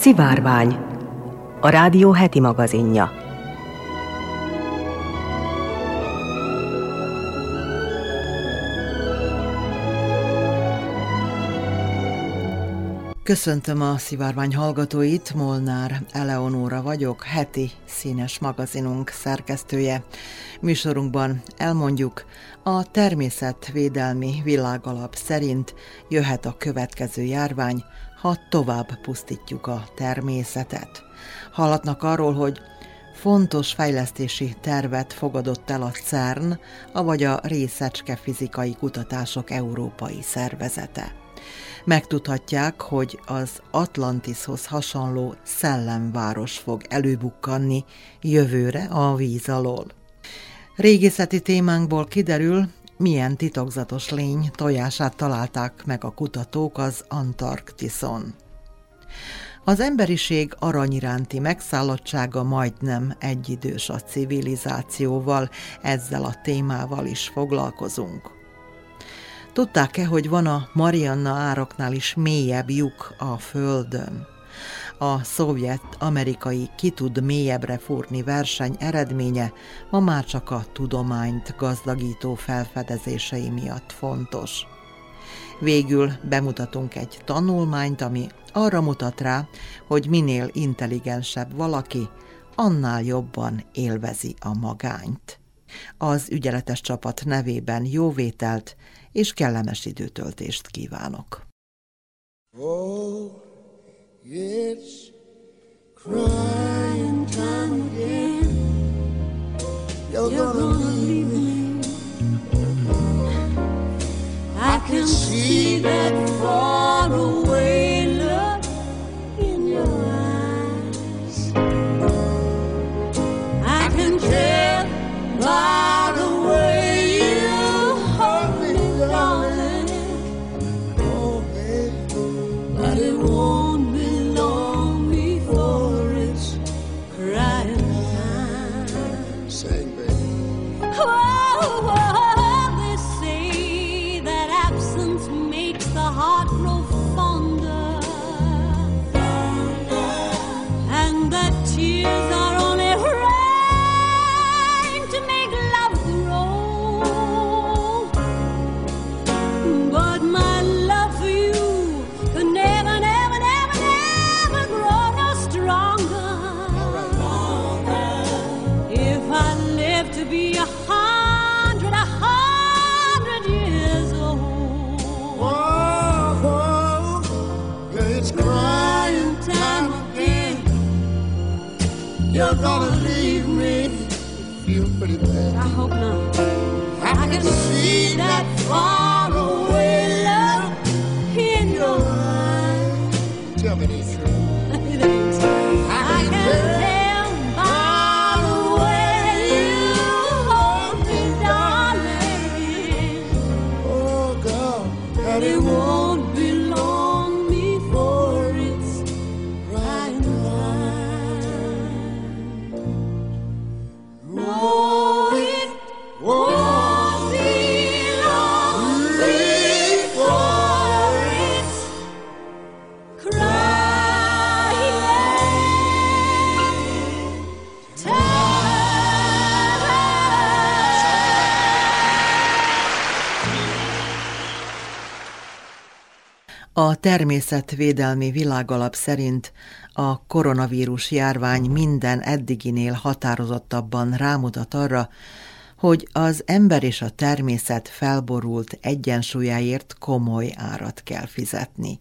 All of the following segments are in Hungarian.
Szivárvány, a rádió heti magazinja. Köszöntöm a Szivárvány hallgatóit, Molnár Eleonóra vagyok, heti színes magazinunk szerkesztője. Műsorunkban elmondjuk, a természetvédelmi világalap szerint jöhet a következő járvány, ha tovább pusztítjuk a természetet. Hallatnak arról, hogy fontos fejlesztési tervet fogadott el a CERN, avagy a Részecske fizikai kutatások Európai Szervezete. Megtudhatják, hogy az Atlantishoz hasonló szellemváros fog előbukkanni jövőre a víz alól. Régészeti témánkból kiderül, milyen titokzatos lény tojását találták meg a kutatók az Antarktiszon. Az emberiség arany iránti megszállottsága majdnem egyidős a civilizációval, ezzel a témával is foglalkozunk. Tudták-e, hogy van a Marianna ároknál is mélyebb lyuk a Földön? A szovjet-amerikai ki tud mélyebbre fúrni verseny eredménye ma már csak a tudományt gazdagító felfedezései miatt fontos. Végül bemutatunk egy tanulmányt, ami arra mutat rá, hogy minél intelligensebb valaki, annál jobban élvezi a magányt. Az ügyeletes csapat nevében jó vételt és kellemes időtöltést kívánok. Oh, it's crying time again. You're gonna leave me. I can see that far away look in your eyes. I can tell by the way you hold me, darling. Oh, baby, but it won't. You're gonna leave me. Feel pretty bad. I hope not. I can see that far away love in your eyes. Tell me it's true. It ain't true. I can tell. A természetvédelmi világalap szerint a koronavírus járvány minden eddiginél határozottabban rámutat arra, hogy az ember és a természet felborult egyensúlyáért komoly árat kell fizetni.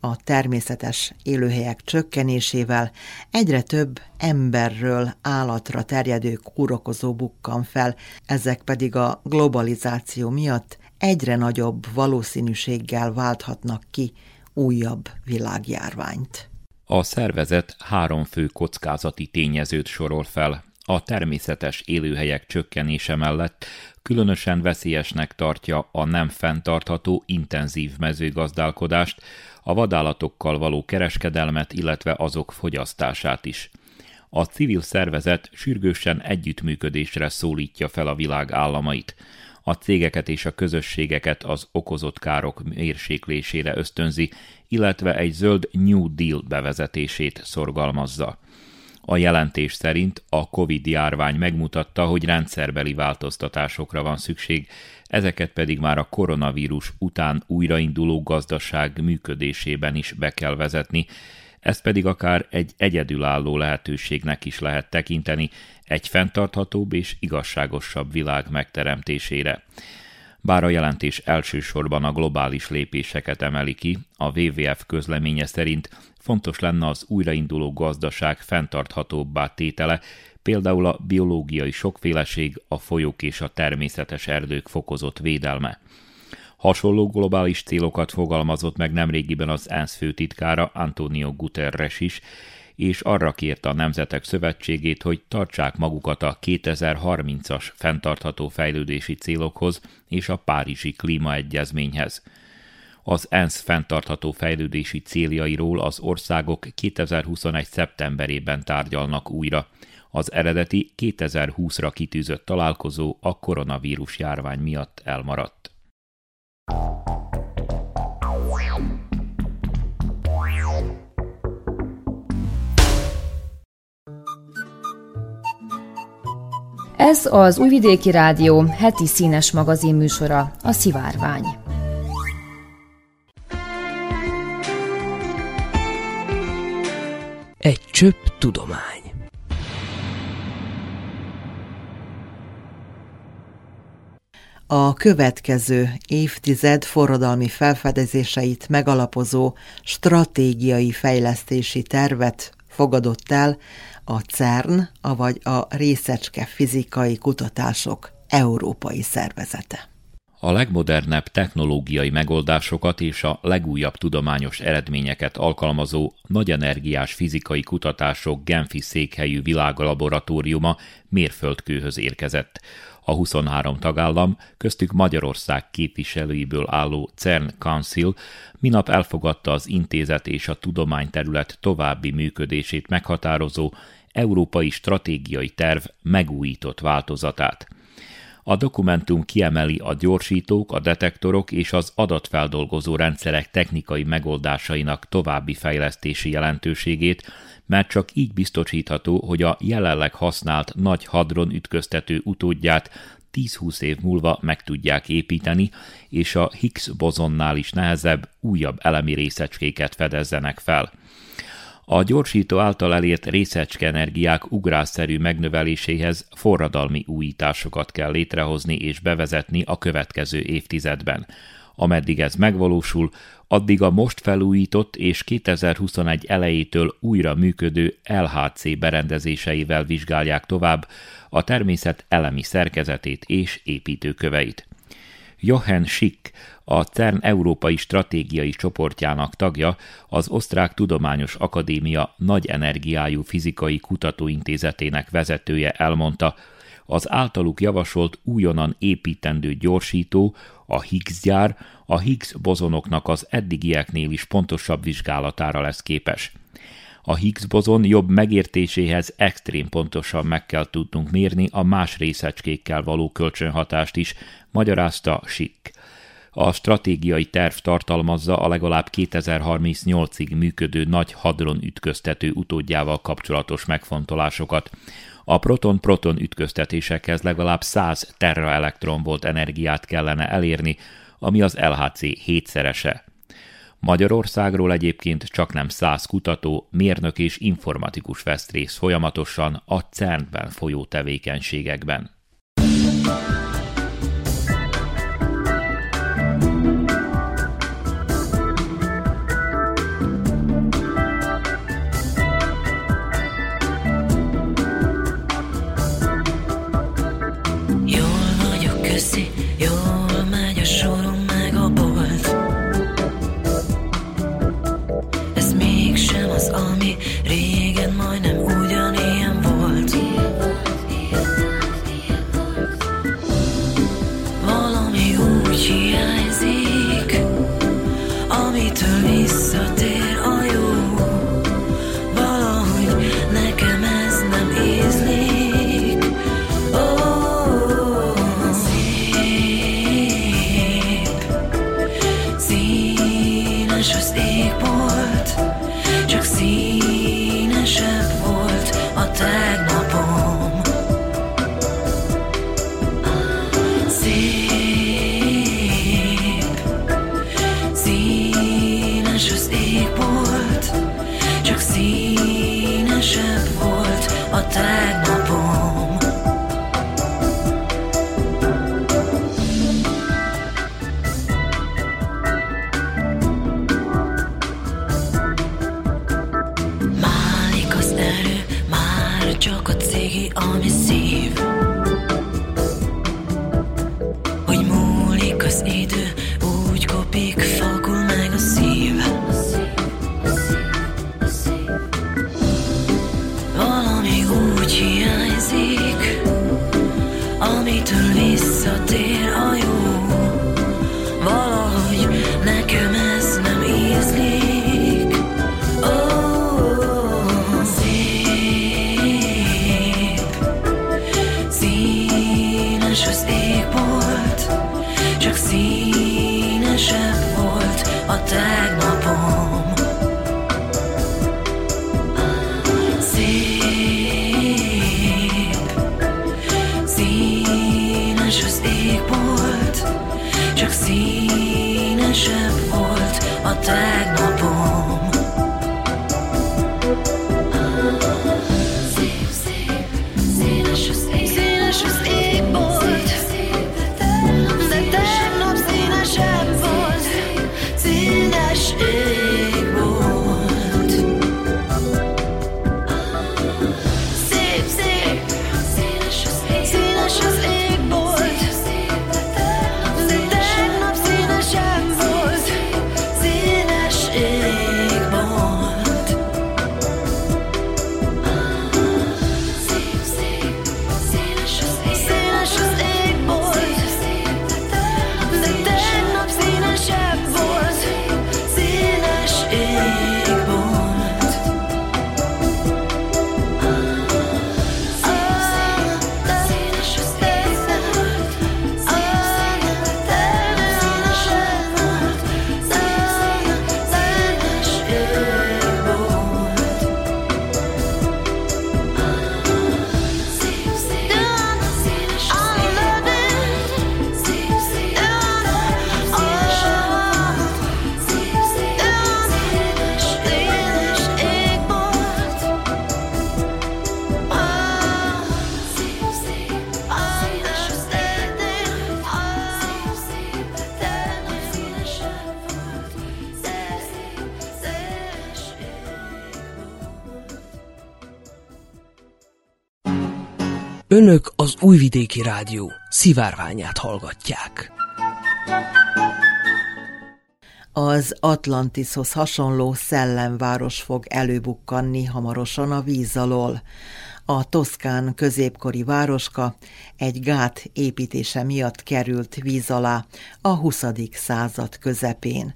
A természetes élőhelyek csökkenésével egyre több emberről állatra terjedő kórokozó bukkan fel, ezek pedig a globalizáció miatt egyre nagyobb valószínűséggel válthatnak ki újabb világjárványt. A szervezet 3 fő kockázati tényezőt sorol fel. A természetes élőhelyek csökkenése mellett különösen veszélyesnek tartja a nem fenntartható intenzív mezőgazdálkodást, a vadállatokkal való kereskedelmet, illetve azok fogyasztását is. A civil szervezet sürgősen együttműködésre szólítja fel a világ államait. a cégeket és a közösségeket az okozott károk mérséklésére ösztönzi, illetve egy zöld New Deal bevezetését szorgalmazza. A jelentés szerint a COVID-járvány megmutatta, hogy rendszerbeli változtatásokra van szükség, ezeket pedig már a koronavírus után újrainduló gazdaság működésében is be kell vezetni, ezt pedig akár egy egyedülálló lehetőségnek is lehet tekinteni egy fenntarthatóbb és igazságosabb világ megteremtésére. Bár a jelentés elsősorban a globális lépéseket emeli ki, a WWF közleménye szerint fontos lenne az újrainduló gazdaság fenntarthatóbbá tétele, például a biológiai sokféleség, a folyók és a természetes erdők fokozott védelme. Hasonló globális célokat fogalmazott meg nemrégiben az ENSZ főtitkára Antonio Guterres is, és arra kérte a Nemzetek Szövetségét, hogy tartsák magukat a 2030-as fenntartható fejlődési célokhoz és a Párizsi Klímaegyezményhez. Az ENSZ fenntartható fejlődési céljairól az országok 2021. szeptemberében tárgyalnak újra. Az eredeti 2020-ra kitűzött találkozó a koronavírus járvány miatt elmaradt. Ez az Újvidéki Rádió heti színes magazin műsora, a Szivárvány. Egy csöpp tudomány. A következő évtized forradalmi felfedezéseit megalapozó stratégiai fejlesztési tervet fogadott el a CERN, avagy a Részecske fizikai kutatások Európai Szervezete. A legmodernebb technológiai megoldásokat és a legújabb tudományos eredményeket alkalmazó nagyenergiás fizikai kutatások Genfi székhelyű világlaboratóriuma mérföldkőhöz érkezett. A 23 tagállam, köztük Magyarország képviselőiből álló CERN Council minap elfogadta az intézet és a tudományterület további működését meghatározó európai stratégiai terv megújított változatát. A dokumentum kiemeli a gyorsítók, a detektorok és az adatfeldolgozó rendszerek technikai megoldásainak további fejlesztési jelentőségét, mert csak így biztosítható, hogy a jelenleg használt nagy hadron ütköztető utódját 10-20 év múlva meg tudják építeni, és a Higgs bozonnál is nehezebb, újabb elemi részecskéket fedezzenek fel. A gyorsító által elért részecske energiák ugrásszerű megnöveléséhez forradalmi újításokat kell létrehozni és bevezetni a következő évtizedben. Ameddig ez megvalósul, addig a most felújított és 2021 elejétől újra működő LHC berendezéseivel vizsgálják tovább a természet elemi szerkezetét és építőköveit. Johann Schick, a CERN Európai Stratégiai Csoportjának tagja, az Osztrák Tudományos Akadémia nagy energiájú fizikai kutatóintézetének vezetője elmondta, az általuk javasolt újonnan építendő gyorsító, a Higgs gyár, a Higgs bozonoknak az eddigieknél is pontosabb vizsgálatára lesz képes. A Higgs bozon jobb megértéséhez extrém pontosan meg kell tudnunk mérni a más részecskékkel való kölcsönhatást is, magyarázta Schick. A stratégiai terv tartalmazza a legalább 2038-ig működő nagy hadron ütköztető utódjával kapcsolatos megfontolásokat. A proton-proton ütköztetésekhez legalább 100 teraelektronvolt energiát kellene elérni, ami az LHC 7-szerese. Magyarországról egyébként csaknem 100 kutató, mérnök és informatikus vesz részt folyamatosan a CERN-ben folyó tevékenységekben. Régen majdnem ugyanilyen volt. tegnapom. Málik az erő, már csak a cégi, ami szív. Hogy múlik az idő, úgy kopik, fakul meg a szív. Hiányzik, amitől visszatér a jó. Valahogy nekem ez nem ízlik. Oh, szép, színes az égbolt, csak színesebb volt a tegnapom. Színesebb volt a tegnapom. Szép, szép, színes az ég volt, de tegnap színesebb volt, színes ég volt. Szép, szép, színes az ég. Önök az Újvidéki Rádió szivárványát hallgatják. Az Atlantishoz hasonló szellemváros fog előbukkanni hamarosan a víz alól. A toszkán középkori városka egy gát építése miatt került víz alá a 20. század közepén.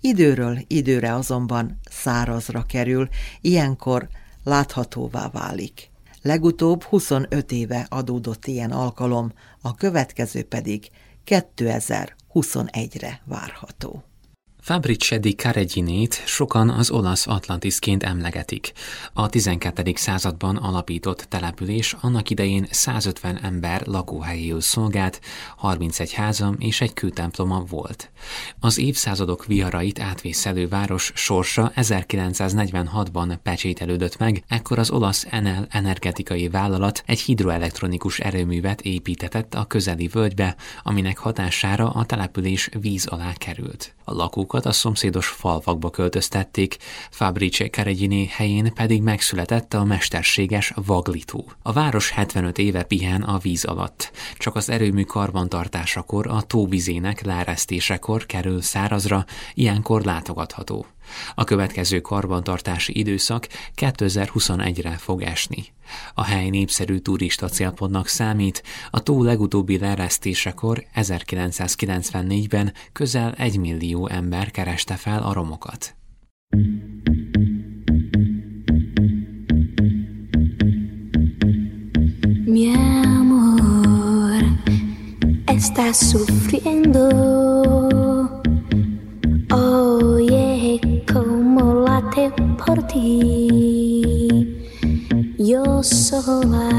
Időről időre azonban szárazra kerül, ilyenkor láthatóvá válik. Legutóbb 25 éve adódott ilyen alkalom, a következő pedig 2021-re várható. Fabrici di Kareginit sokan az olasz Atlantisként emlegetik. A 12. században alapított település annak idején 150 ember lakóhelyéül szolgált, 31 házam és egy kőtemploma volt. Az évszázadok viharait átvészelő város sorsa 1946-ban pecsételődött meg, ekkor az olasz Enel energetikai vállalat egy hidroelektronikus erőművet építetett a közeli völgybe, aminek hatására a település víz alá került. A lakók a szomszédos falvakba költöztették, Fabrici Karegini helyén pedig megszületett a mesterséges vaglitó. A város 75 éve pihen a víz alatt, csak az erőmű karbantartásakor, a tóvizének leeresztésekor kerül szárazra, ilyenkor látogatható. A következő karbantartási időszak 2021-re fog esni. A hely népszerű turista célpontnak számít, a tó legutóbbi leeresztésekor 1994-ben közel 1 millió ember kereste fel a romokat. Mi amor, estás sufriendo. Oh yeah, como late por ti. Yo sola,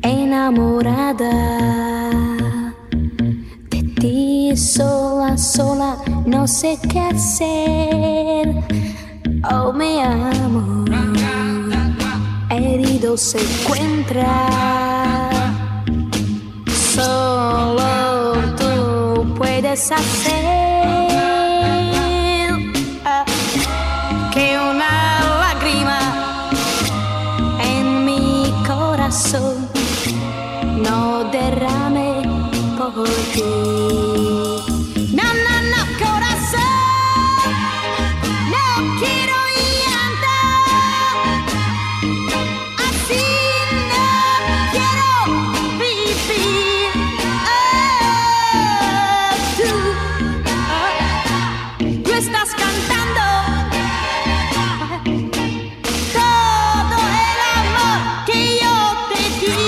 enamorada de ti, sola, sola, no sé qué hacer. Oh, mi amor, herido sitio se encuentra. Solo tú puedes hacer que una lágrima en mi corazón no derrame por ti. No, no, no, corazón, no quiero llanto, así no quiero vivir. Oh, tú estás cantando todo el amor que yo te di.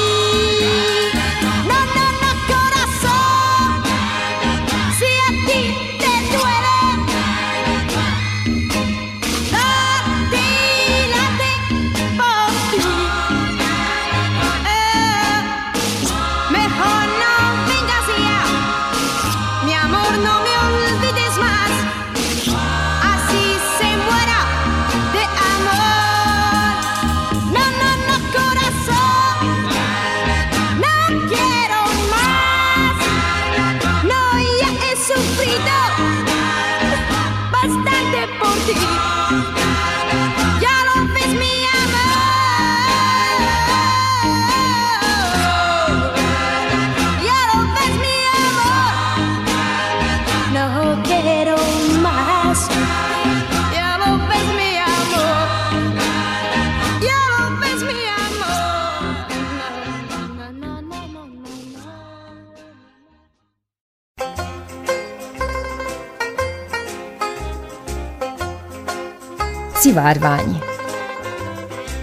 Szivárvány.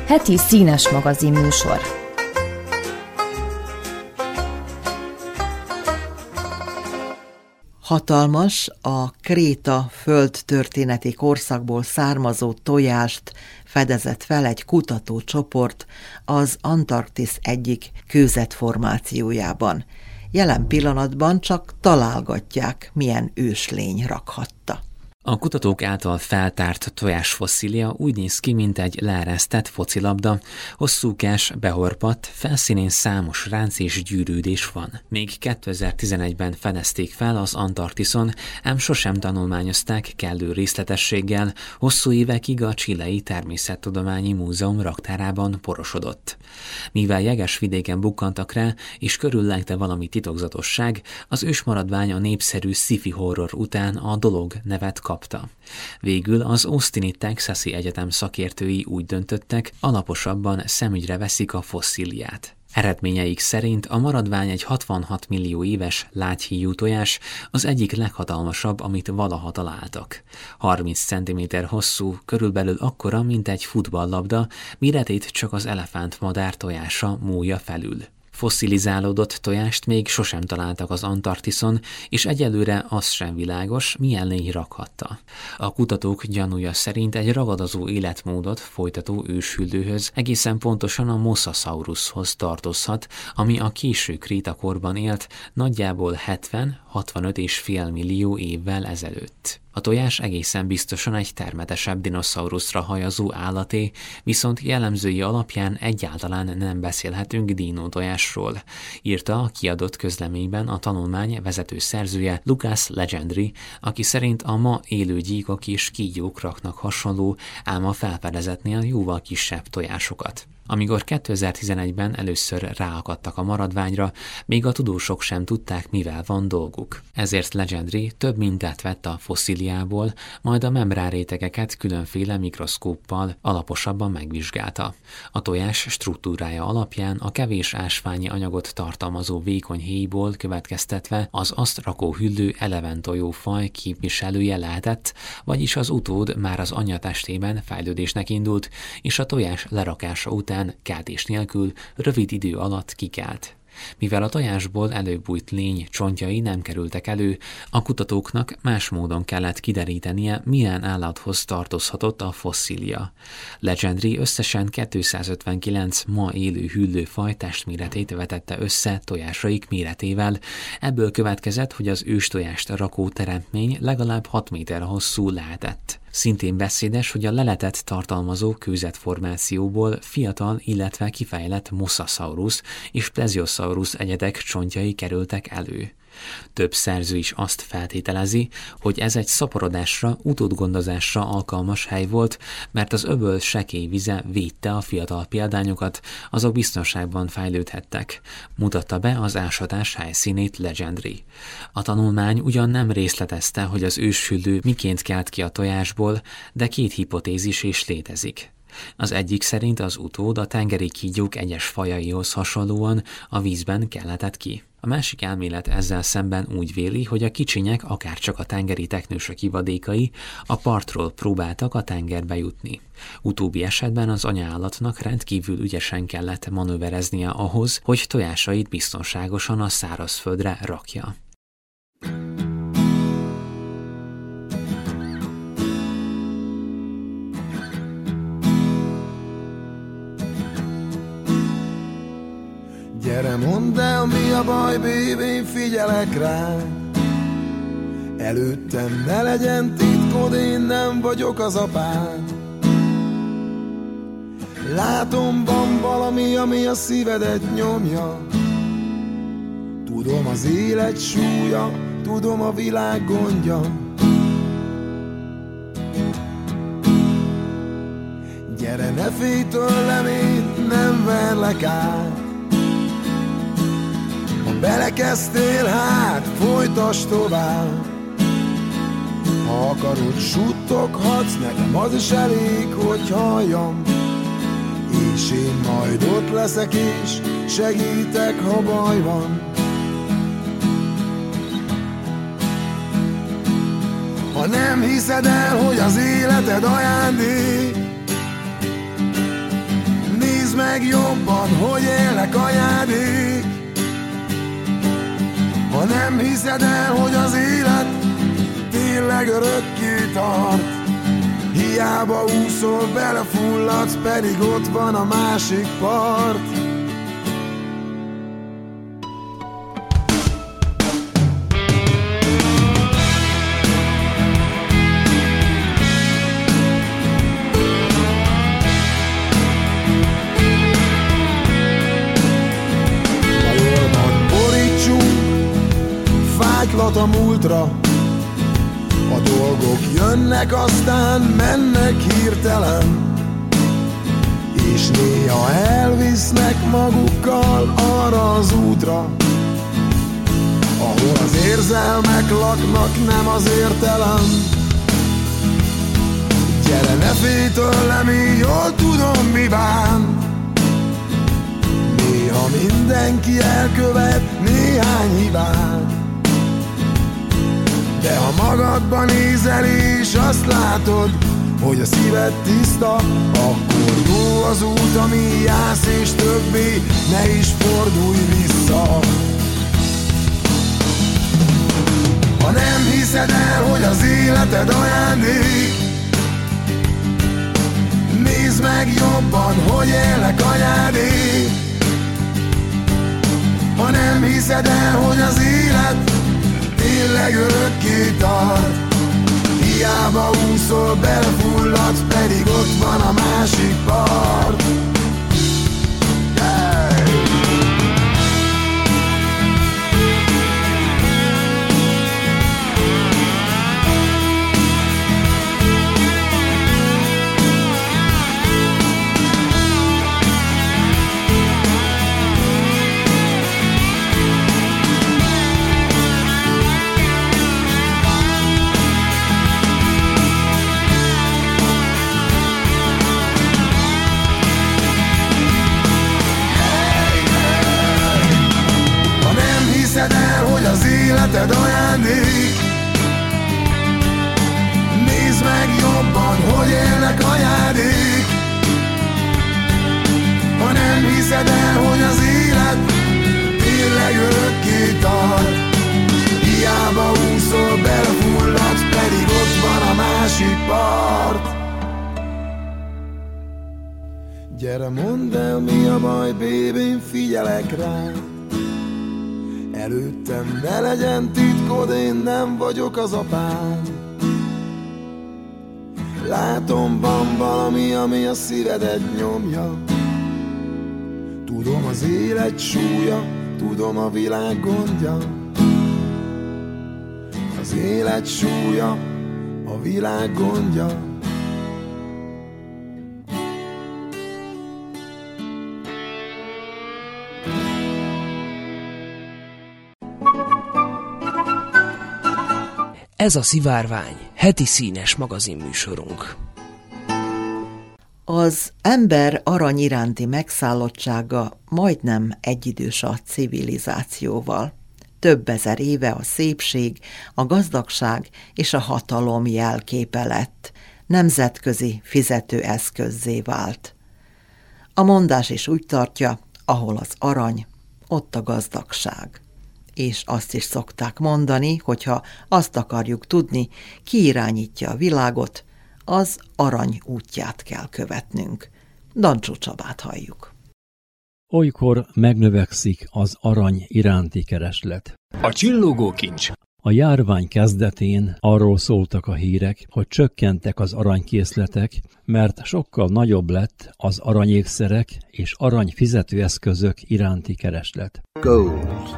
Heti színes magazin műsor. Hatalmas, a kréta földtörténeti korszakból származó tojást fedezett fel egy kutatócsoport az Antarktisz egyik kőzetformációjában. Jelen pillanatban csak találgatják, milyen őslény rakhatta. A kutatók által feltárt tojásfosszília úgy néz ki, mint egy leeresztett focilabda, hosszúkás, behorpadt, felszínén számos ránc és gyűrődés van. Még 2011-ben fedezték fel az Antarktiszon, ám sosem tanulmányozták kellő részletességgel, hosszú évekig a Chilei Természettudományi Múzeum raktárában porosodott. Mivel jeges vidéken bukkantak rá, és körüllengte valami titokzatosság, az ősmaradvány a népszerű sci-fi horror után a Dolog nevet kap. Végül az Austini Texasi Egyetem szakértői úgy döntöttek, alaposabban szemügyre veszik a fosszíliát. Eredményeik szerint a maradvány egy 66 millió éves lágyhíjú tojás, az egyik leghatalmasabb, amit valaha találtak. 30 cm hosszú, körülbelül akkora, mint egy futballlabda, méretét csak az elefántmadár tojása múlja felül. Fosszilizálódott tojást még sosem találtak az Antarktiszon, és egyelőre az sem világos, milyen lény rakhatta. A kutatók gyanúja szerint egy ragadozó életmódot folytató őshüllőhöz, egészen pontosan a Mosasaurushoz tartozhat, ami a késő krétakorban élt, nagyjából 70-65,5 millió évvel ezelőtt. A tojás egészen biztosan egy termetesebb dinoszauruszra hajazó állaté, viszont jellemzői alapján egyáltalán nem beszélhetünk dinótojásról, írta a kiadott közleményben a tanulmány vezető szerzője Lucas Legendry, aki szerint a ma élő gyíkok és kígyók raknak hasonló, ám a felfedezetnél jóval kisebb tojásokat. Amikor 2011-ben először ráakadtak a maradványra, még a tudósok sem tudták, mivel van dolguk. Ezért Legendry több mintát vett a fosszíliából, majd a membránrétegeket különféle mikroszkóppal alaposabban megvizsgálta. A tojás struktúrája alapján a kevés ásványi anyagot tartalmazó vékony héjból következtetve az azt rakóhüllő eleven tojófaj képviselője lehetett, vagyis az utód már az anyatestében fejlődésnek indult, és a tojás lerakása után kádés nélkül rövid idő alatt kikelt. Mivel a tojásból előbújt lény csontjai nem kerültek elő, a kutatóknak más módon kellett kiderítenie, milyen állathoz tartozhatott a fosszília. Legendry összesen 259 ma élő hüllőfaj testméretét vetette össze tojásaik méretével, ebből következett, hogy az őstojást rakó teremtmény legalább 6 méter hosszú lehetett. Szintén beszédes, hogy a leletet tartalmazó kőzetformációból fiatal, illetve kifejlett Mosasaurus és Pleziosaurus egyedek csontjai kerültek elő. Több szerző is azt feltételezi, hogy ez egy szaporodásra, utódgondozásra alkalmas hely volt, mert az öböl sekély vize védte a fiatal példányokat, azok biztonságban fejlődhettek, mutatta be az ásatás helyszínét Legendary. A tanulmány ugyan nem részletezte, hogy az őshüllő miként kelt ki a tojásból, de két hipotézis is létezik. Az egyik szerint az utód a tengeri kígyók egyes fajaihoz hasonlóan a vízben kelhetett ki. A másik elmélet ezzel szemben úgy véli, hogy a kicsinyek, akárcsak a tengeri teknősök ivadékai, a partról próbáltak a tengerbe jutni. Utóbbi esetben az anyaállatnak rendkívül ügyesen kellett manővereznie ahhoz, hogy tojásait biztonságosan a szárazföldre rakja. Gyere, mondd el, mi a baj, baby, én figyelek rá. Előttem ne legyen titkod, én nem vagyok az apád. Látom, van valami, ami a szívedet nyomja. Tudom az élet súlya, tudom a világ gondja. Gyere, ne félj tőlem, én nem verlek át. Belekezdtél, hát folytasd tovább. Ha akarod, suttoghatsz, nekem az is elég, hogy halljam. És én majd ott leszek és segítek, ha baj van. Ha nem hiszed el, hogy az életed ajándék, nézd meg jobban, hogy élek anyádék. Ha nem hiszed el, hogy az élet tényleg örökké tart, hiába úszol, belefulladsz, pedig ott van a másik part. A múltra, a dolgok jönnek, aztán mennek hirtelen, és néha elvisznek magukkal arra az útra, ahol az érzelmek laknak, nem az értelem. Gyere, ne félj tőlem, én jól tudom, mi bán. Néha mindenki elkövet néhány hibát, de ha magadba nézel és azt látod, hogy a szíved tiszta, akkor jó az út, ami jársz, és többé ne is fordulj vissza. Ha nem hiszed el, hogy az életed ajándék, nézd meg jobban, hogy élek anyádék. Ha nem hiszed el, hogy az élet tényleg örökké tart, hiába úszol, belefulladsz, pedig ott van a másik part. Életed ajándék, nézd meg jobban, hogy élnek anyádék. Ha nem hiszed el, hogy az élet tényleg örökké tart, hiába úszol, belefulladsz, pedig ott van a másik part. Gyere, mondd el, mi a baj, bébém, figyelek rád. Előttem ne legyen titkod, én nem vagyok az apám. Látom, van valami, ami a szívedet nyomja. Tudom, az élet súlya, tudom, a világ gondja. Az élet súlya, a világ gondja. Ez a Szivárvány, heti színes magazinműsorunk. Az ember arany iránti megszállottsága majdnem egyidős a civilizációval. Több ezer éve a szépség, a gazdagság és a hatalom jelképe lett. Nemzetközi fizetőeszközzé vált. A mondás is úgy tartja, ahol az arany, ott a gazdagság. És azt is szokták mondani, hogyha azt akarjuk tudni, ki irányítja a világot, az arany útját kell követnünk. Danczó Csabát halljuk. Olykor megnövekszik az arany iránti kereslet. A csillogó kincs. A járvány kezdetén arról szóltak a hírek, hogy csökkentek az aranykészletek, mert sokkal nagyobb lett az aranyékszerek és arany fizetőeszközök iránti kereslet. Gold.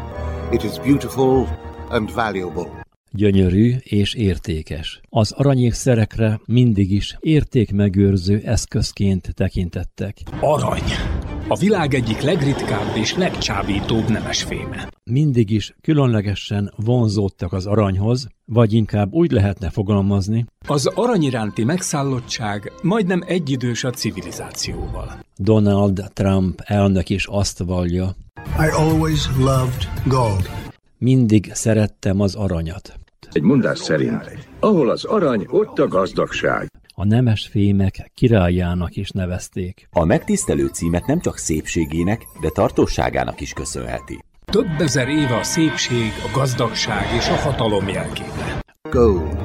It is beautiful and valuable. Gyönyörű és értékes. Az aranyékszerekre mindig is értékmegőrző eszközként tekintettek. Arany! A világ egyik legritkább és legcsábítóbb nemesféme. Mindig is különlegesen vonzódtak az aranyhoz, vagy inkább úgy lehetne fogalmazni. Az arany iránti megszállottság majdnem egyidős a civilizációval. Donald Trump elnök is azt vallja. I always loved gold. Mindig szerettem az aranyat. Egy mondás szerint, ahol az arany, ott a gazdagság. A nemesfémek királyának is nevezték. A megtisztelő címet nem csak szépségének, de tartóságának is köszönheti. Több ezer éve a szépség, a gazdagság és a hatalom jelképe. Gold.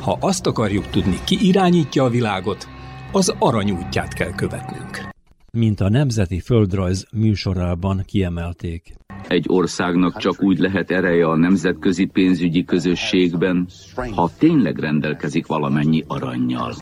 Ha azt akarjuk tudni, ki irányítja a világot, az arany útját kell követnünk. Mint a Nemzeti Földrajz műsorában kiemelték. Egy országnak csak úgy lehet ereje a nemzetközi pénzügyi közösségben, ha tényleg rendelkezik valamennyi arannyal.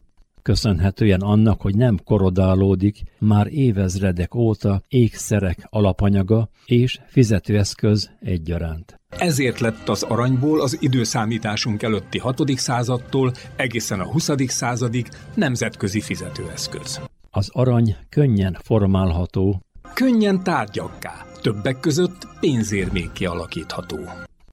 Köszönhetően annak, hogy nem korodálódik már évezredek óta ékszerek alapanyaga és fizetőeszköz egyaránt. Ezért lett az aranyból az időszámításunk előtti 6. századtól egészen a 20. századig nemzetközi fizetőeszköz. Az arany könnyen formálható, könnyen tárgyakká, többek között pénzérmékké alakítható.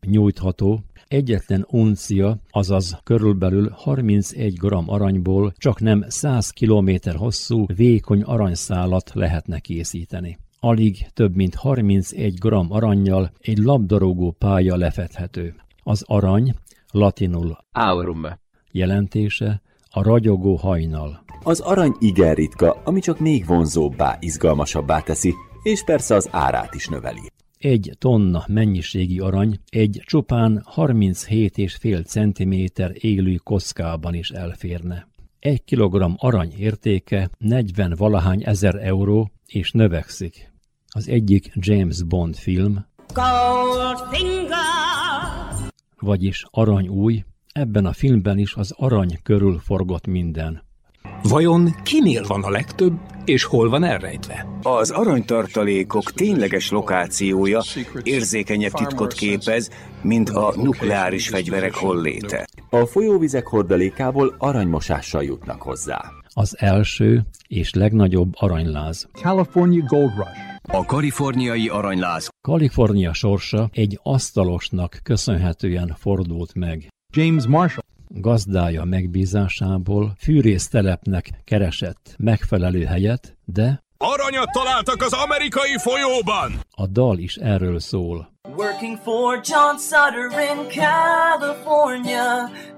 Nyújtható, egyetlen uncia, azaz körülbelül 31 g aranyból csaknem 100 km hosszú vékony aranyszálat lehetne készíteni. Alig több mint 31 g arannyal egy labdarúgó pálya lefedhető. Az arany, latinul aurum, jelentése a ragyogó hajnal. Az arany igen ritka, ami csak még vonzóbbá, izgalmasabbá teszi, és persze az árát is növeli. Egy tonna mennyiségi arany egy csupán 37,5 cm élő kockában is elférne. Egy kilogramm arany értéke 40-valahány ezer euró, és növekszik. Az egyik James Bond film, Goldfinger, vagyis Arany új, ebben a filmben is az arany körül forgott minden. Vajon kinél van a legtöbb, és hol van elrejtve? Az aranytartalékok tényleges lokációja érzékenyebb titkot képez, mint a nukleáris fegyverek holléte. A folyóvizek hordalékából aranymosással jutnak hozzá. Az első és legnagyobb aranyláz. California Gold Rush. A kaliforniai aranyláz. Kalifornia sorsa egy asztalosnak köszönhetően fordult meg. James Marshall gazdája megbízásából fűrésztelepnek keresett megfelelő helyet, de aranyat találtak az amerikai folyóban! A dal is erről szól. Working for John Sutter in California,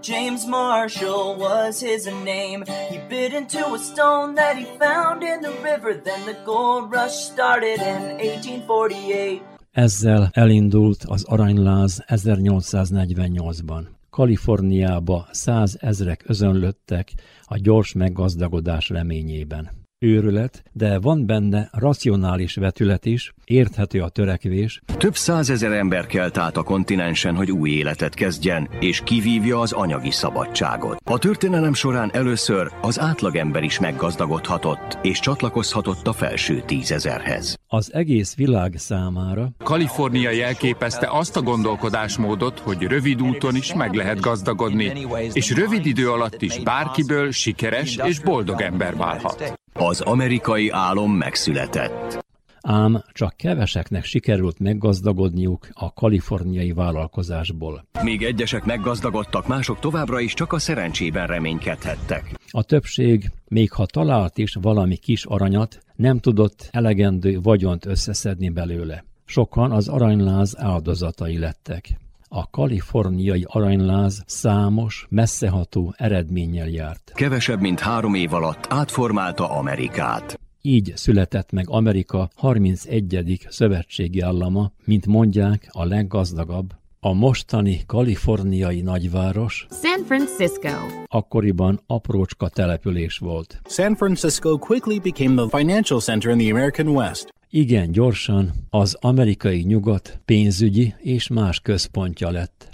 James Marshall was his name. He bit into a stone that he found in the river, then the gold rush started in 1848. Ezzel elindult az aranyláz 1848-ban. Kaliforniába százezrek özönlöttek a gyors meggazdagodás reményében. őrület, de van benne racionális vetület is, érthető a törekvés. Több százezer ember kelt át a kontinensen, hogy új életet kezdjen, és kivívja az anyagi szabadságot. A történelem során először az átlagember is meggazdagodhatott, és csatlakozhatott a felső 10 000-hez. Az egész világ számára Kalifornia jelképezte azt a gondolkodásmódot, hogy rövid úton is meg lehet gazdagodni, és rövid idő alatt is bárkiből sikeres és boldog ember válhat. Az amerikai álom megszületett. Ám csak keveseknek sikerült meggazdagodniuk a kaliforniai vállalkozásból. Míg egyesek meggazdagodtak, mások továbbra is csak a szerencsében reménykedhettek. A többség, még ha talált is valami kis aranyat, nem tudott elegendő vagyont összeszedni belőle. Sokan az aranyláz áldozatai lettek. A kaliforniai aranyláz számos, messzeható eredménnyel járt. Kevesebb mint 3 év alatt átformálta Amerikát. Így született meg Amerika 31. szövetségi állama, mint mondják, a leggazdagabb, a mostani kaliforniai nagyváros, San Francisco. Akkoriban aprócska település volt. San Francisco quickly became the financial center in the American West. Igen gyorsan az amerikai nyugat pénzügyi és más központja lett.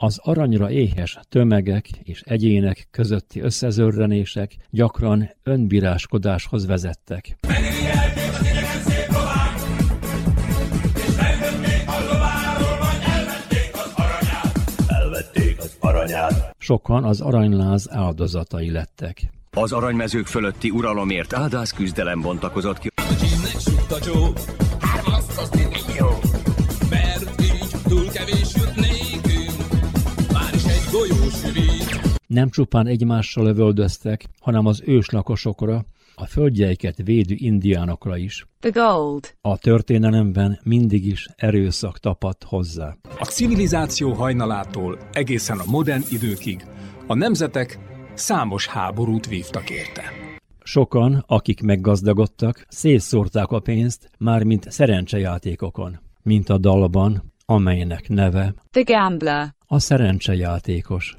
Az aranyra éhes tömegek és egyének közötti összezörrenések gyakran önbíráskodáshoz vezettek. Elvették az aranyát. Sokan az aranyláz áldozatai lettek. Az aranymezők fölötti uralomért áldász küzdelem bontakozott ki. Nem csupán egymással lövöldöztek, hanem az őslakosokra, a földjeiket védő indiánokra is. A történelemben mindig is erőszak tapadt hozzá. A civilizáció hajnalától egészen a modern időkig a nemzetek számos háborút vívtak érte. Sokan, akik meggazdagodtak, szétszórták a pénzt, mármint szerencsejátékokon, mint a dalban, amelynek neve The Gambler. A szerencsejátékos.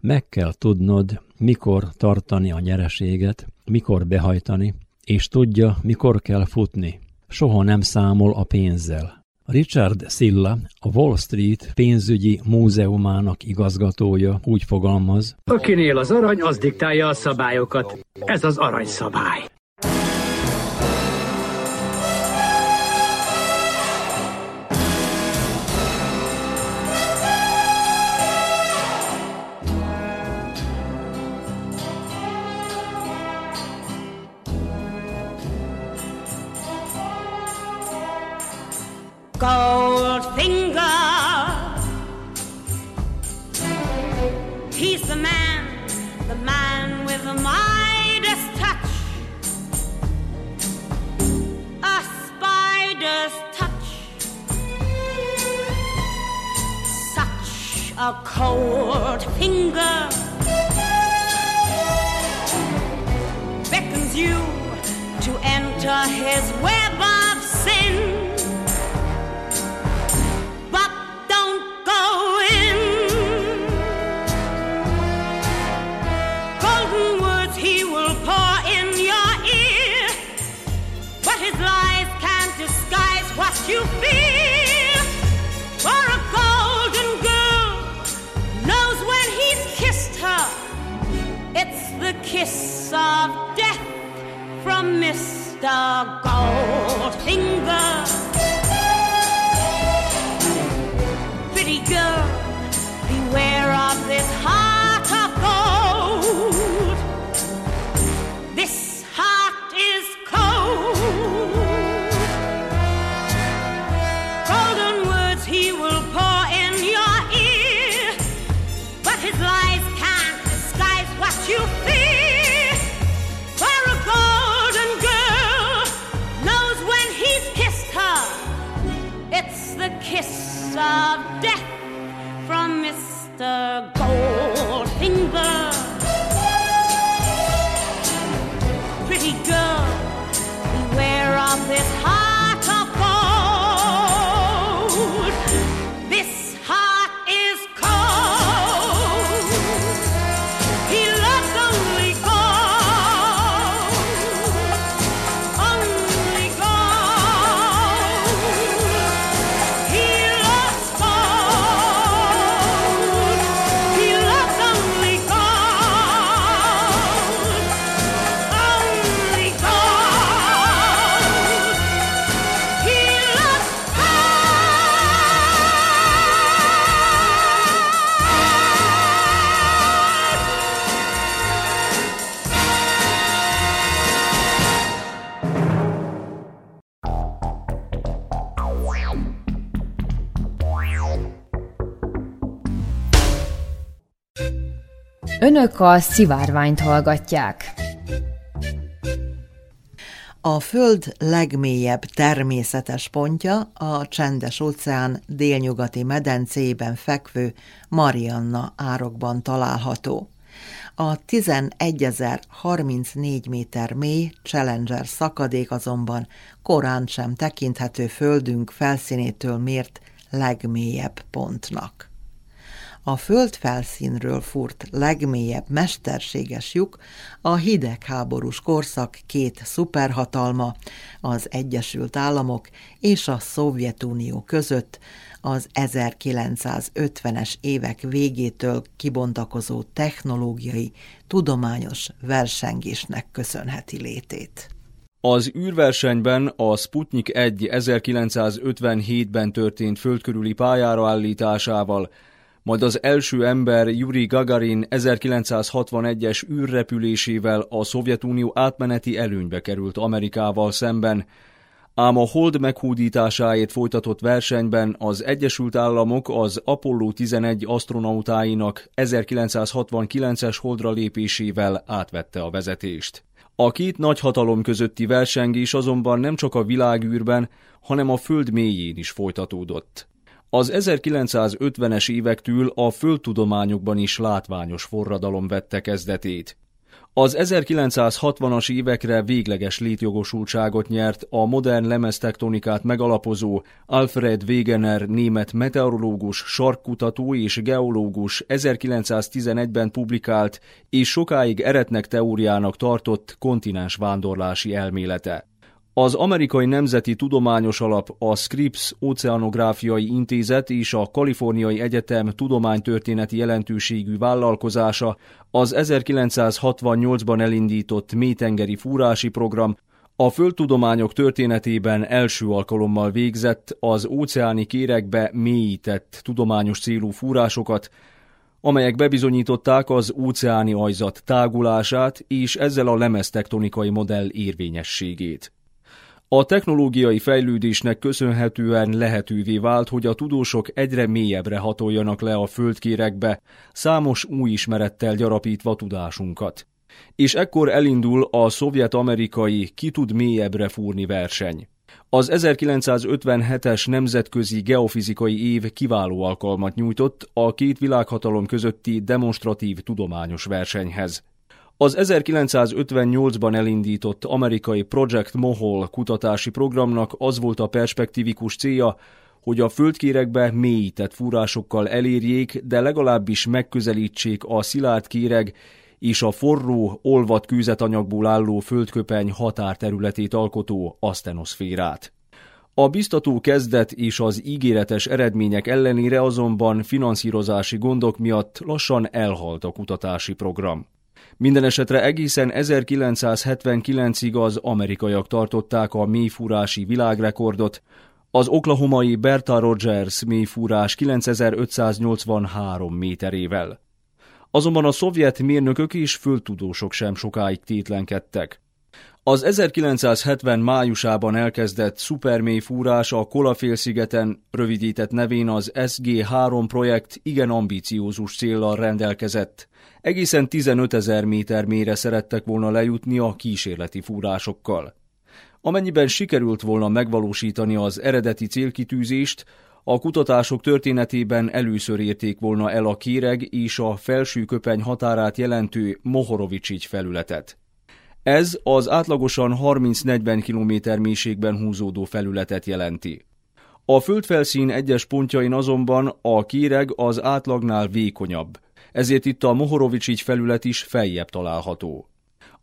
Meg kell tudnod, mikor tartani a nyereséget, mikor behajtani, és tudja, mikor kell futni. Soha nem számol a pénzzel. Richard Silla, a Wall Street pénzügyi múzeumának igazgatója úgy fogalmaz: akinél az arany, az diktálja a szabályokat. Ez az aranyszabály. A cold finger beckons you to enter his web of sin, but don't go in. Golden words he will pour in your ear, but his lies can't disguise what you feel. For a golden girl it's the kiss of death from Mr. Goldfinger. Pretty girl, beware of this heart of gold. This heart is cold. Golden words he will pour in your ear, but his lies can't disguise what you fear. For a golden girl knows when he's kissed her, it's the kiss of death from Mr. Mr. Goldfinger. Pretty girl, beware of this heart of gold. This heart is cold. He loves only gold. Only gold. He loves gold. He loves only gold. Only gold. He loves gold. Önök a Szivárványt hallgatják. A Föld legmélyebb természetes pontja a Csendes-óceán délnyugati medencéjében fekvő Marianna árokban található. A 11.034 méter mély Challenger szakadék azonban korán sem tekinthető Földünk felszínétől mért legmélyebb pontnak. A földfelszínről fúrt legmélyebb mesterséges lyuk a hidegháborús korszak két szuperhatalma, az Egyesült Államok és a Szovjetunió között az 1950-es évek végétől kibontakozó technológiai, tudományos versengésnek köszönheti létét. Az űrversenyben a Sputnik 1 1957-ben történt földkörüli pályára állításával, majd az első ember Yuri Gagarin 1961-es űrrepülésével a Szovjetunió átmeneti előnybe került Amerikával szemben. Ám a Hold meghódításáért folytatott versenyben az Egyesült Államok az Apollo 11 asztronautáinak 1969-es Holdra lépésével átvette a vezetést. A két nagyhatalom közötti versengés azonban nem csak a világűrben, hanem a Föld mélyén is folytatódott. Az 1950-es évektől a földtudományokban is látványos forradalom vette kezdetét. Az 1960-as évekre végleges létjogosultságot nyert a modern lemeztektonikát megalapozó Alfred Wegener német meteorológus, sarkkutató és geológus 1911-ben publikált és sokáig eretnek teóriának tartott kontinens vándorlási elmélete. Az Amerikai Nemzeti Tudományos Alap, a Scripps Oceanográfiai Intézet és a Kaliforniai Egyetem tudománytörténeti jelentőségű vállalkozása az 1968-ban elindított mélytengeri fúrási program a földtudományok történetében első alkalommal végzett az óceáni kéregbe mélyített tudományos célú fúrásokat, amelyek bebizonyították az óceáni ajzat tágulását és ezzel a lemeztektonikai modell érvényességét. A technológiai fejlődésnek köszönhetően lehetővé vált, hogy a tudósok egyre mélyebbre hatoljanak le a földkéregbe, számos új ismerettel gyarapítva tudásunkat. És ekkor elindul a szovjet-amerikai ki tud mélyebbre fúrni verseny. Az 1957-es nemzetközi geofizikai év kiváló alkalmat nyújtott a két világhatalom közötti demonstratív tudományos versenyhez. Az 1958-ban elindított amerikai Project Mohole kutatási programnak az volt a perspektívikus célja, hogy a földkéregbe mélyített fúrásokkal elérjék, de legalábbis megközelítsék a szilárd kéreg és a forró, olvadt kőzetanyagból álló földköpeny határterületét alkotó asztenoszférát. A biztató kezdet és az ígéretes eredmények ellenére azonban finanszírozási gondok miatt lassan elhalt a kutatási program. Mindenesetre egészen 1979-ig az amerikaiak tartották a mélyfúrási világrekordot, az oklahomai Bertha Rogers mélyfúrás 9583 méterével. Azonban a szovjet mérnökök és földtudósok sem sokáig tétlenkedtek. Az 1970 májusában elkezdett szupermélyfúrás a Kolafél-szigeten, rövidített nevén az SG-3 projekt igen ambiciózus céllal rendelkezett. Egészen 15 000 méter mélyre szerettek volna lejutni a kísérleti fúrásokkal. Amennyiben sikerült volna megvalósítani az eredeti célkitűzést, A kutatások történetében először érték volna el a kéreg és a felsőköpeny határát jelentő Mohorovicsig felületet. Ez az átlagosan 30-40 km mélységben húzódó felületet jelenti. A földfelszín egyes pontjain azonban a kéreg az átlagnál vékonyabb, ezért itt a Mohorovicsig felület is feljebb található.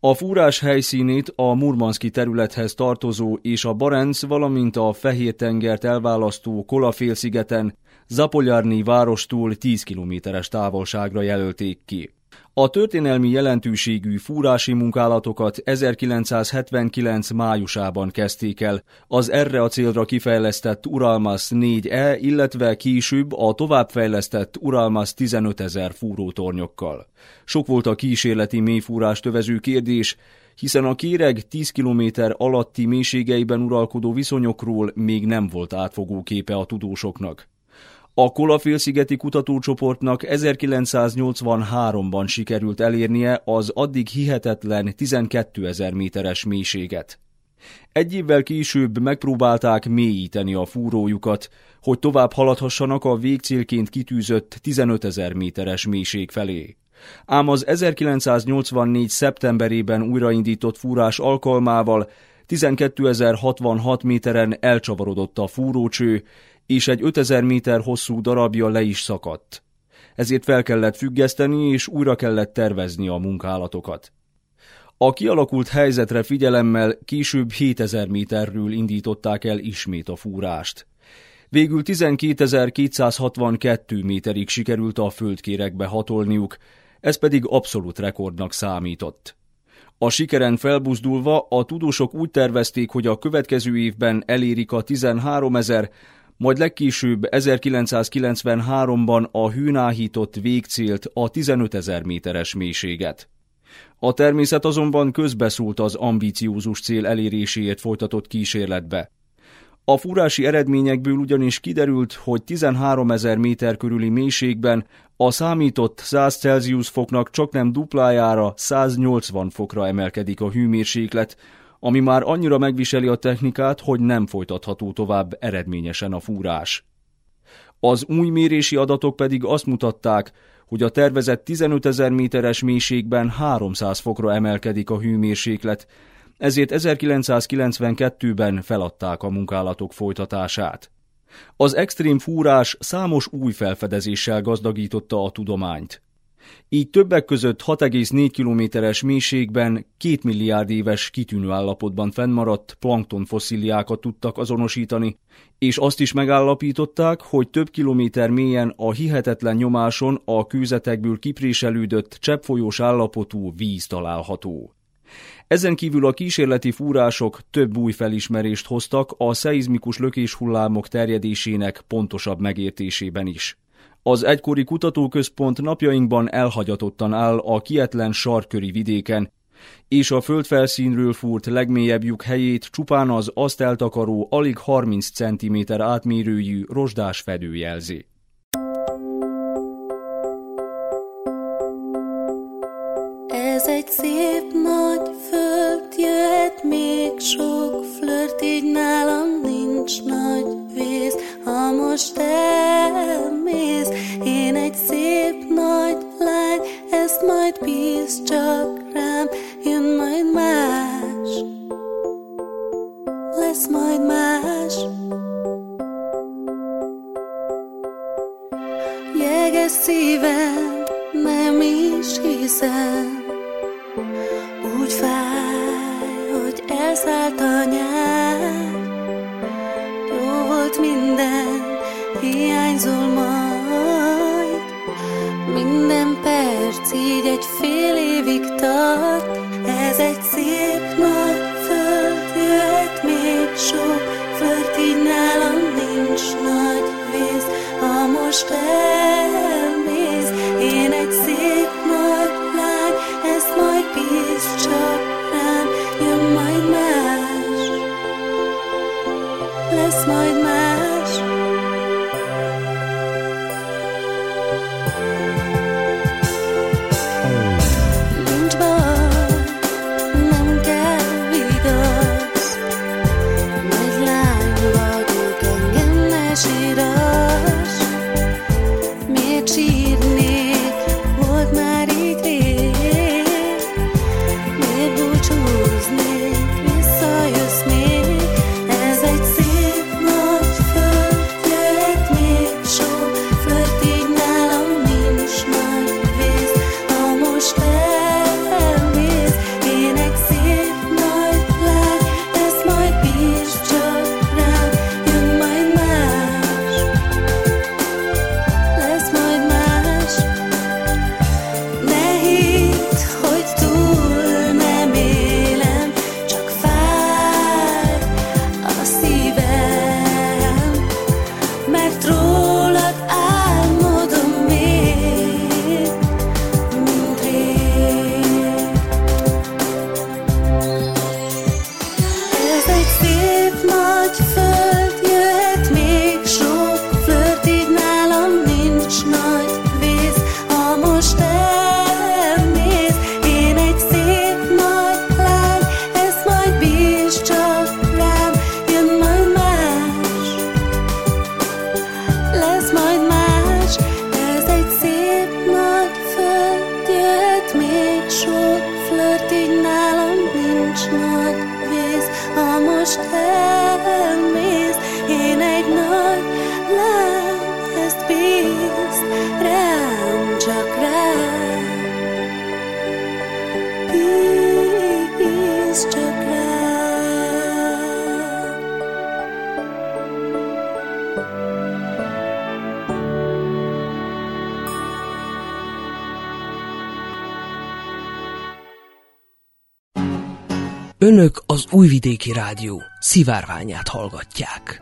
A fúrás helyszínét a Murmanszki területhez tartozó és a Barenc, valamint a Fehér-tengert elválasztó Kolafél-szigeten Zapolyárnyi várostól 10 kilométeres távolságra jelölték ki. A történelmi jelentőségű fúrási munkálatokat 1979. májusában kezdték el az erre a célra kifejlesztett Uralmas 4E, illetve később a továbbfejlesztett Uralmas 15.000 fúrótornyokkal. Sok volt a kísérleti mélyfúrást övező kérdés, hiszen a kéreg 10 km alatti mélységeiben uralkodó viszonyokról még nem volt átfogó képe a tudósoknak. A Kolafél-szigeti kutatócsoportnak 1983-ban sikerült elérnie az addig hihetetlen 12.000 méteres mélységet. Egy évvel később megpróbálták mélyíteni a fúrójukat, hogy tovább haladhassanak a végcélként kitűzött 15.000 méteres mélység felé. Ám az 1984. szeptemberében újraindított fúrás alkalmával 12.066 méteren elcsavarodott a fúrócső, és egy 5000 méter hosszú darabja le is szakadt. Ezért fel kellett függeszteni, és újra kellett tervezni a munkálatokat. A kialakult helyzetre figyelemmel később 7000 méterről indították el ismét a fúrást. Végül 12.262 méterig sikerült a földkéregbe hatolniuk, ez pedig abszolút rekordnak számított. A sikeren felbuzdulva a tudósok úgy tervezték, hogy a következő évben elérik a 13.000, majd legkésőbb 1993-ban a hőnáhított végcélt, a 15.000 méteres mélységet. A természet azonban közbeszólt az ambiciózus cél eléréséért folytatott kísérletbe. A fúrási eredményekből ugyanis kiderült, hogy 13.000 méter körüli mélységben a számított 100 Celsius foknak csaknem duplájára 180 fokra emelkedik a hőmérséklet, ami már annyira megviseli a technikát, hogy nem folytatható tovább eredményesen a fúrás. Az új mérési adatok pedig azt mutatták, hogy a tervezett 15.000 méteres mélységben 300 fokra emelkedik a hőmérséklet, ezért 1992-ben feladták a munkálatok folytatását. Az extrém fúrás számos új felfedezéssel gazdagította a tudományt. Így többek között 6,4 kilométeres mélységben 2 milliárd éves kitűnő állapotban fennmaradt plankton fosszíliákat tudtak azonosítani, és azt is megállapították, hogy több kilométer mélyen a hihetetlen nyomáson a kőzetekből kipréselődött cseppfolyós állapotú víz található. Ezen kívül a kísérleti fúrások több új felismerést hoztak a szeizmikus lökéshullámok terjedésének pontosabb megértésében is. Az egykori kutatóközpont napjainkban elhagyatottan áll a kietlen sarkköri vidéken, és a földfelszínről fúrt legmélyebb lyuk helyét csupán az azt eltakaró, alig 30 cm átmérőjű rozsdás fedő jelzi. Ez egy szép nagy föld, jöhet még sok flört, így nálam nincs nagy vész, ha most elmész. Én egy szép nagy lány, ezt majd bíz csak rám, jön majd más, lesz majd más. Jeges szívem, nem is hiszem, úgy fáj, hogy elszállt a nyár. Jó volt minden, hiányzol majd. Minden perc így egy fél évig tart. Ez egy szép nagy föld, jöhet még sok flört, így nálam nincs nagy vész, ha most elmész. Én egy szép nagy lány, ezt majd bíz csak rám, jön majd más, lesz majd más. Nincs baj, Volt még sok flört, így nálam nincs nagy vész. Ha most elmész, én egy nagy lány, ezt bízd rám, csak rám. Bízd csak rám. Önök az Újvidéki Rádió szivárványát hallgatják.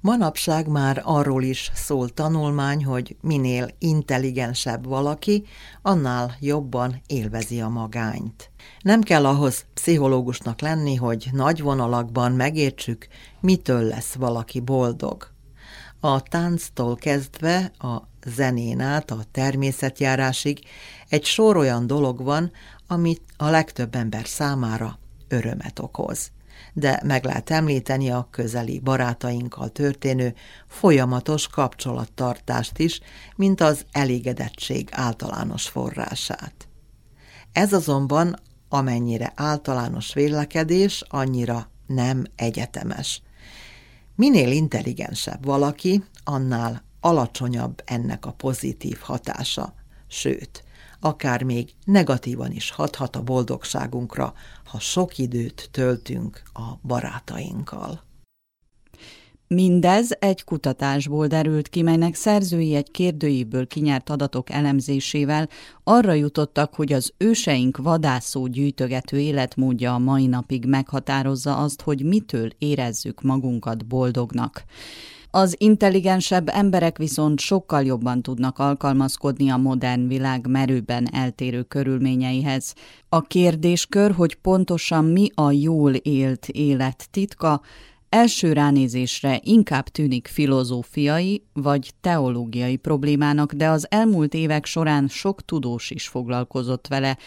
Manapság már arról is szól tanulmány, hogy minél intelligensebb valaki, annál jobban élvezi a magányt. Nem kell ahhoz pszichológusnak lenni, hogy nagy vonalakban megértsük, mitől lesz valaki boldog. A tánctól kezdve a zenén át, a természetjárásig egy sor olyan dolog van, amit a legtöbb ember számára örömet okoz. De meg lehet említeni a közeli barátainkkal történő folyamatos kapcsolattartást is, mint az elégedettség általános forrását. Ez azonban amennyire általános vélekedés, annyira nem egyetemes. Minél intelligensebb valaki, annál alacsonyabb ennek a pozitív hatása, sőt, akár még negatívan is hathat a boldogságunkra, ha sok időt töltünk a barátainkkal. Mindez egy kutatásból derült ki, melynek szerzői egy kérdőívből kinyert adatok elemzésével arra jutottak, hogy az őseink vadászó-gyűjtögető életmódja a mai napig meghatározza azt, hogy mitől érezzük magunkat boldognak. Az intelligensebb emberek viszont sokkal jobban tudnak alkalmazkodni a modern világ merőben eltérő körülményeihez. A kérdéskör, hogy pontosan mi a jól élt élet titka, első ránézésre inkább tűnik filozófiai vagy teológiai problémának, de az elmúlt évek során sok tudós is foglalkozott vele.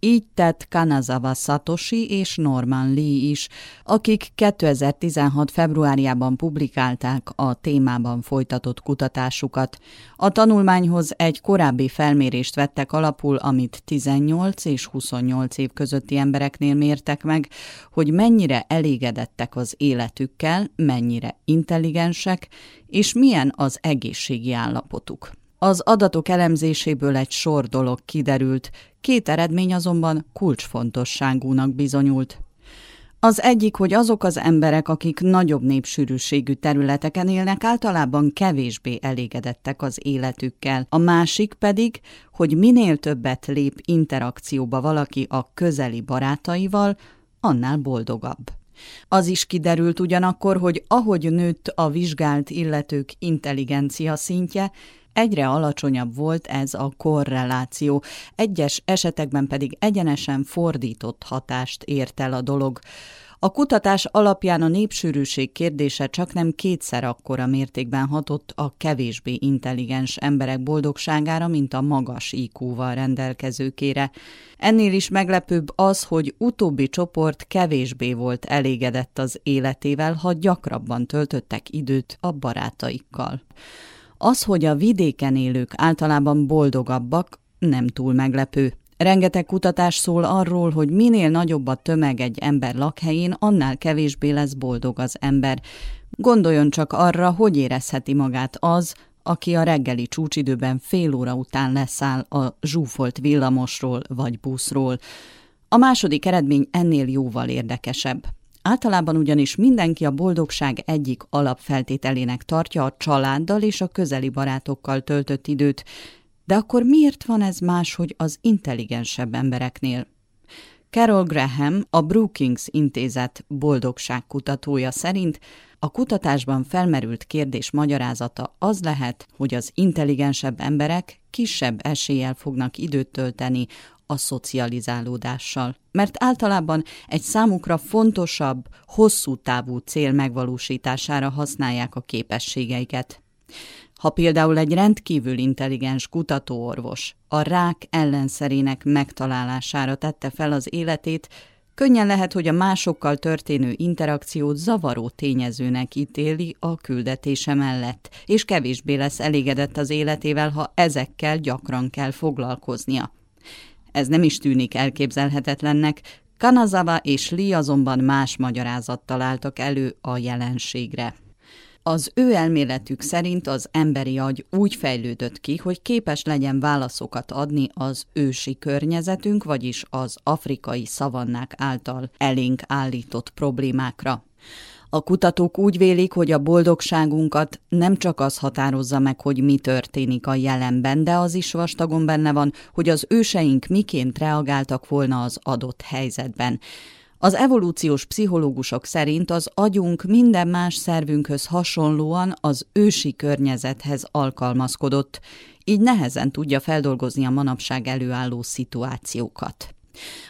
Így tett Kanazawa Satoshi és Norman Lee is, akik 2016. februárjában publikálták a témában folytatott kutatásukat. A tanulmányhoz egy korábbi felmérést vettek alapul, amit 18 és 28 év közötti embereknél mértek meg, hogy mennyire elégedettek az életükkel, mennyire intelligensek, és milyen az egészségi állapotuk. Az adatok elemzéséből egy sor dolog kiderült, két eredmény azonban kulcsfontosságúnak bizonyult. Az egyik, hogy azok az emberek, akik nagyobb népsűrűségű területeken élnek, általában kevésbé elégedettek az életükkel. A másik pedig, hogy minél többet lép interakcióba valaki a közeli barátaival, annál boldogabb. Az is kiderült ugyanakkor, hogy ahogy nőtt a vizsgált illetők intelligencia szintje, egyre alacsonyabb volt ez a korreláció, egyes esetekben pedig egyenesen fordított hatást ért el a dolog. A kutatás alapján a népsűrűség kérdése csaknem kétszer akkora mértékben hatott a kevésbé intelligens emberek boldogságára, mint a magas IQ-val rendelkezőkére. Ennél is meglepőbb az, hogy utóbbi csoport kevésbé volt elégedett az életével, ha gyakrabban töltöttek időt a barátaikkal. Az, hogy a vidéken élők általában boldogabbak, nem túl meglepő. Rengeteg kutatás szól arról, hogy minél nagyobb a tömeg egy ember lakhelyén, annál kevésbé lesz boldog az ember. Gondoljon csak arra, hogy érezheti magát az, aki a reggeli csúcsidőben fél óra után leszáll a zsúfolt villamosról vagy buszról. A második eredmény ennél jóval érdekesebb. Általában ugyanis mindenki a boldogság egyik alapfeltételének tartja a családdal és a közeli barátokkal töltött időt. De akkor miért van ez máshogy az intelligensebb embereknél? Carol Graham, a Brookings intézet boldogságkutatója szerint a kutatásban felmerült kérdés magyarázata az lehet, hogy az intelligensebb emberek kisebb eséllyel fognak időt tölteni a szocializálódással, mert általában egy számukra fontosabb, hosszú távú cél megvalósítására használják a képességeiket. Ha például egy rendkívül intelligens kutatóorvos a rák ellenszerének megtalálására tette fel az életét, könnyen lehet, hogy a másokkal történő interakciót zavaró tényezőnek ítéli a küldetése mellett, és kevésbé lesz elégedett az életével, ha ezekkel gyakran kell foglalkoznia. Ez nem is tűnik elképzelhetetlennek, Kanazawa és Lee azonban más magyarázattal álltak elő a jelenségre. Az ő elméletük szerint az emberi agy úgy fejlődött ki, hogy képes legyen válaszokat adni az ősi környezetünk, vagyis az afrikai szavannák által elénk állított problémákra. A kutatók úgy vélik, hogy a boldogságunkat nem csak az határozza meg, hogy mi történik a jelenben, de az is vastagon benne van, hogy az őseink miként reagáltak volna az adott helyzetben. Az evolúciós pszichológusok szerint az agyunk minden más szervünkhöz hasonlóan az ősi környezethez alkalmazkodott, így nehezen tudja feldolgozni a manapság előálló szituációkat.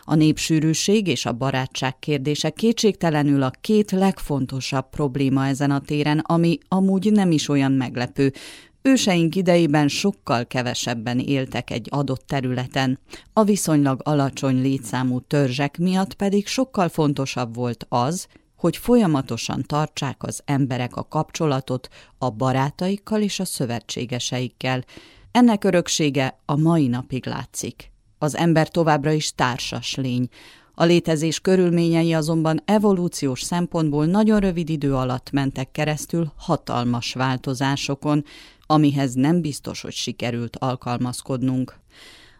A népsűrűség és a barátság kérdése kétségtelenül a két legfontosabb probléma ezen a téren, ami amúgy nem is olyan meglepő. Őseink idejében sokkal kevesebben éltek egy adott területen, a viszonylag alacsony létszámú törzsek miatt pedig sokkal fontosabb volt az, hogy folyamatosan tartsák az emberek a kapcsolatot a barátaikkal és a szövetségeseikkel. Ennek öröksége a mai napig látszik. Az ember továbbra is társas lény. A létezés körülményei azonban evolúciós szempontból nagyon rövid idő alatt mentek keresztül hatalmas változásokon, amihez nem biztos, hogy sikerült alkalmazkodnunk.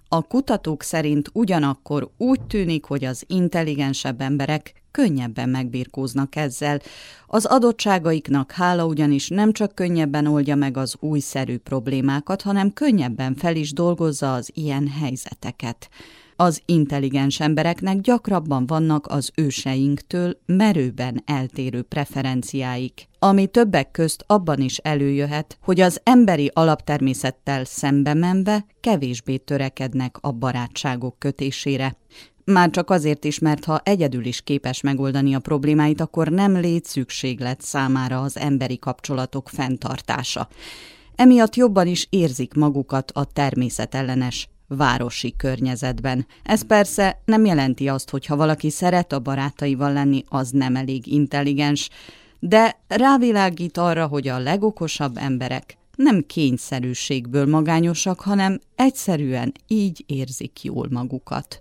A kutatók szerint ugyanakkor úgy tűnik, hogy az intelligensebb emberek könnyebben megbirkóznak ezzel. Az adottságaiknak hála ugyanis nem csak könnyebben oldja meg az újszerű problémákat, hanem könnyebben fel is dolgozza az ilyen helyzeteket. Az intelligens embereknek gyakrabban vannak az őseinktől merőben eltérő preferenciáik, ami többek közt abban is előjöhet, hogy az emberi alaptermészettel szembe menve kevésbé törekednek a barátságok kötésére. Már csak azért is, mert ha egyedül is képes megoldani a problémáit, akkor nem létszükséglet számára az emberi kapcsolatok fenntartása. Emiatt jobban is érzik magukat a természetellenes városi környezetben. Ez persze nem jelenti azt, hogy ha valaki szeret a barátaival lenni, az nem elég intelligens, de rávilágít arra, hogy a legokosabb emberek nem kényszerűségből magányosak, hanem egyszerűen így érzik jól magukat.